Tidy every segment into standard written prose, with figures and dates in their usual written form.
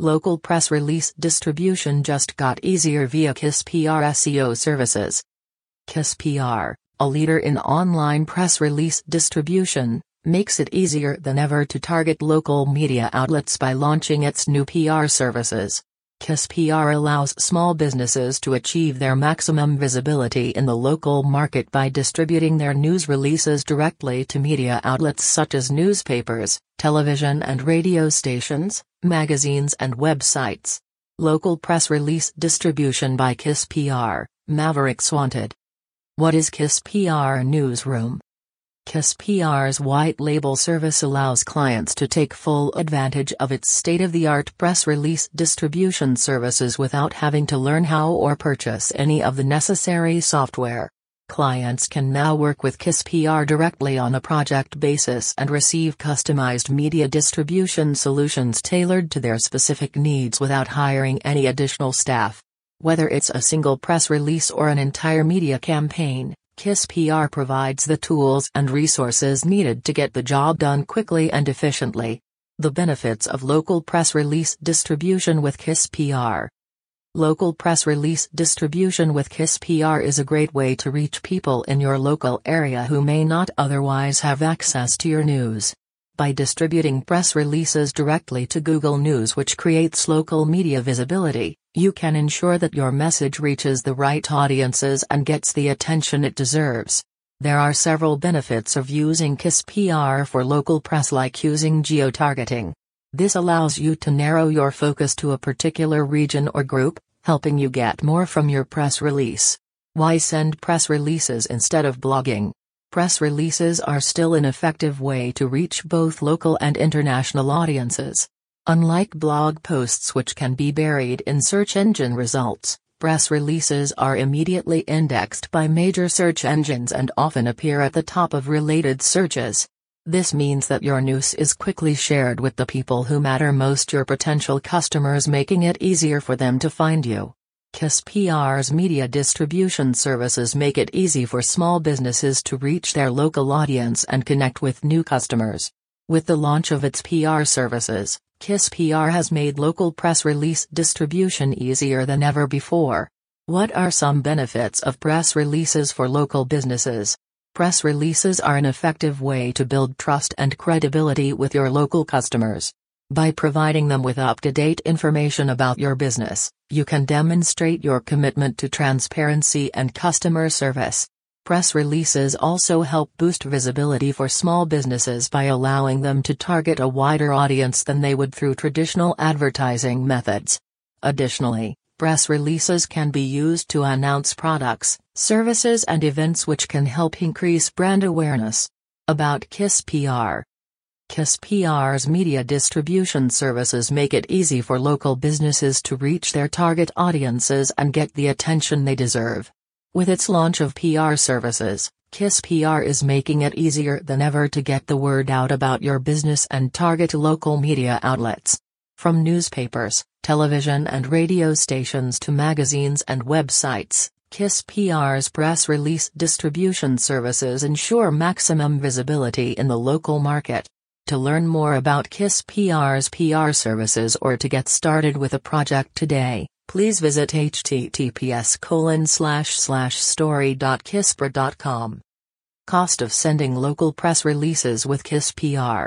Local press release distribution just got easier via KISS PR SEO services. KISS PR, a leader in online press release distribution, makes it easier than ever to target local media outlets by launching its new PR services. KISS PR allows small businesses to achieve their maximum visibility in the local market by distributing their news releases directly to media outlets such as newspapers, television and radio stations, magazines and websites. Local press release distribution by KISS PR, Mavericks Wanted. What is KISS PR Newsroom? KISS PR's white label service allows clients to take full advantage of its state-of-the-art press release distribution services without having to learn how or purchase any of the necessary software. Clients can now work with KISS PR directly on a project basis and receive customized media distribution solutions tailored to their specific needs without hiring any additional staff. Whether it's a single press release or an entire media campaign, KISS PR provides the tools and resources needed to get the job done quickly and efficiently. The benefits of local press release distribution with KISS PR. Local press release distribution with KISS PR is a great way to reach people in your local area who may not otherwise have access to your news. By distributing press releases directly to Google News, which creates local media visibility, you can ensure that your message reaches the right audiences and gets the attention it deserves. There are several benefits of using KISS PR for local press, like using geo-targeting. This allows you to narrow your focus to a particular region or group, helping you get more from your press release. Why send press releases instead of blogging? Press releases are still an effective way to reach both local and international audiences. Unlike blog posts, which can be buried in search engine results, press releases are immediately indexed by major search engines and often appear at the top of related searches. This means that your news is quickly shared with the people who matter most, your potential customers, making it easier for them to find you. KISS PR's media distribution services make it easy for small businesses to reach their local audience and connect with new customers. With the launch of its PR services, KISS PR has made local press release distribution easier than ever before. What are some benefits of press releases for local businesses? Press releases are an effective way to build trust and credibility with your local customers. By providing them with up-to-date information about your business, you can demonstrate your commitment to transparency and customer service. Press releases also help boost visibility for small businesses by allowing them to target a wider audience than they would through traditional advertising methods. Additionally, press releases can be used to announce products, services, and events, which can help increase brand awareness. About KISS PR. KISS PR's media distribution services make it easy for local businesses to reach their target audiences and get the attention they deserve. With its launch of PR services, KISS PR is making it easier than ever to get the word out about your business and target local media outlets. From newspapers, television and radio stations to magazines and websites, KISS PR's press release distribution services ensure maximum visibility in the local market. To learn more about KISS PR's PR services or to get started with a project today, please visit https://story.kisspr.com. Cost of sending local press releases with KISS PR.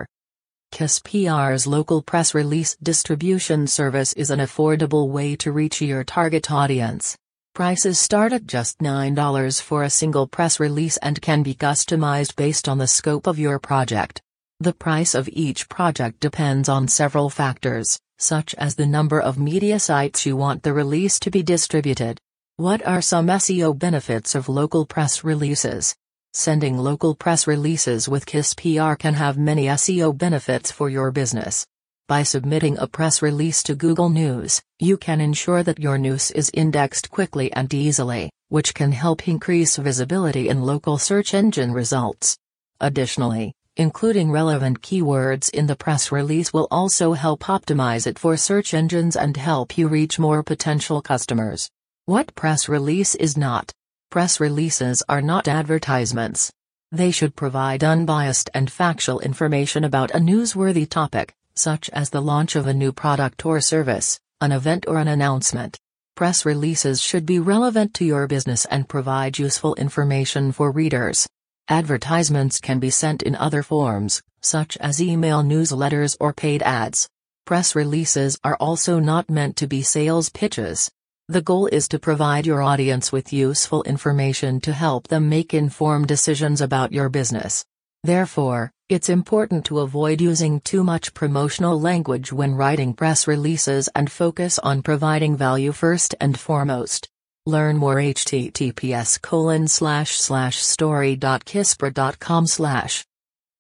KISS PR's local press release distribution service is an affordable way to reach your target audience. Prices start at just $9 for a single press release and can be customized based on the scope of your project. The price of each project depends on several factors, such as the number of media sites you want the release to be distributed. What are some SEO benefits of local press releases? Sending local press releases with KISS PR can have many SEO benefits for your business. By submitting a press release to Google News, you can ensure that your news is indexed quickly and easily, which can help increase visibility in local search engine results. Additionally, including relevant keywords in the press release will also help optimize it for search engines and help you reach more potential customers. What press release is not? Press releases are not advertisements. They should provide unbiased and factual information about a newsworthy topic, such as the launch of a new product or service, an event or an announcement. Press releases should be relevant to your business and provide useful information for readers. Advertisements can be sent in other forms, such as email newsletters or paid ads. Press releases are also not meant to be sales pitches. The goal is to provide your audience with useful information to help them make informed decisions about your business. Therefore, it's important to avoid using too much promotional language when writing press releases and focus on providing value first and foremost. Learn more https://story.kisspr.com/.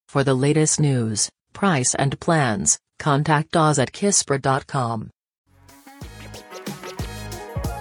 For the latest news, price and plans, contact us at kisspr.com.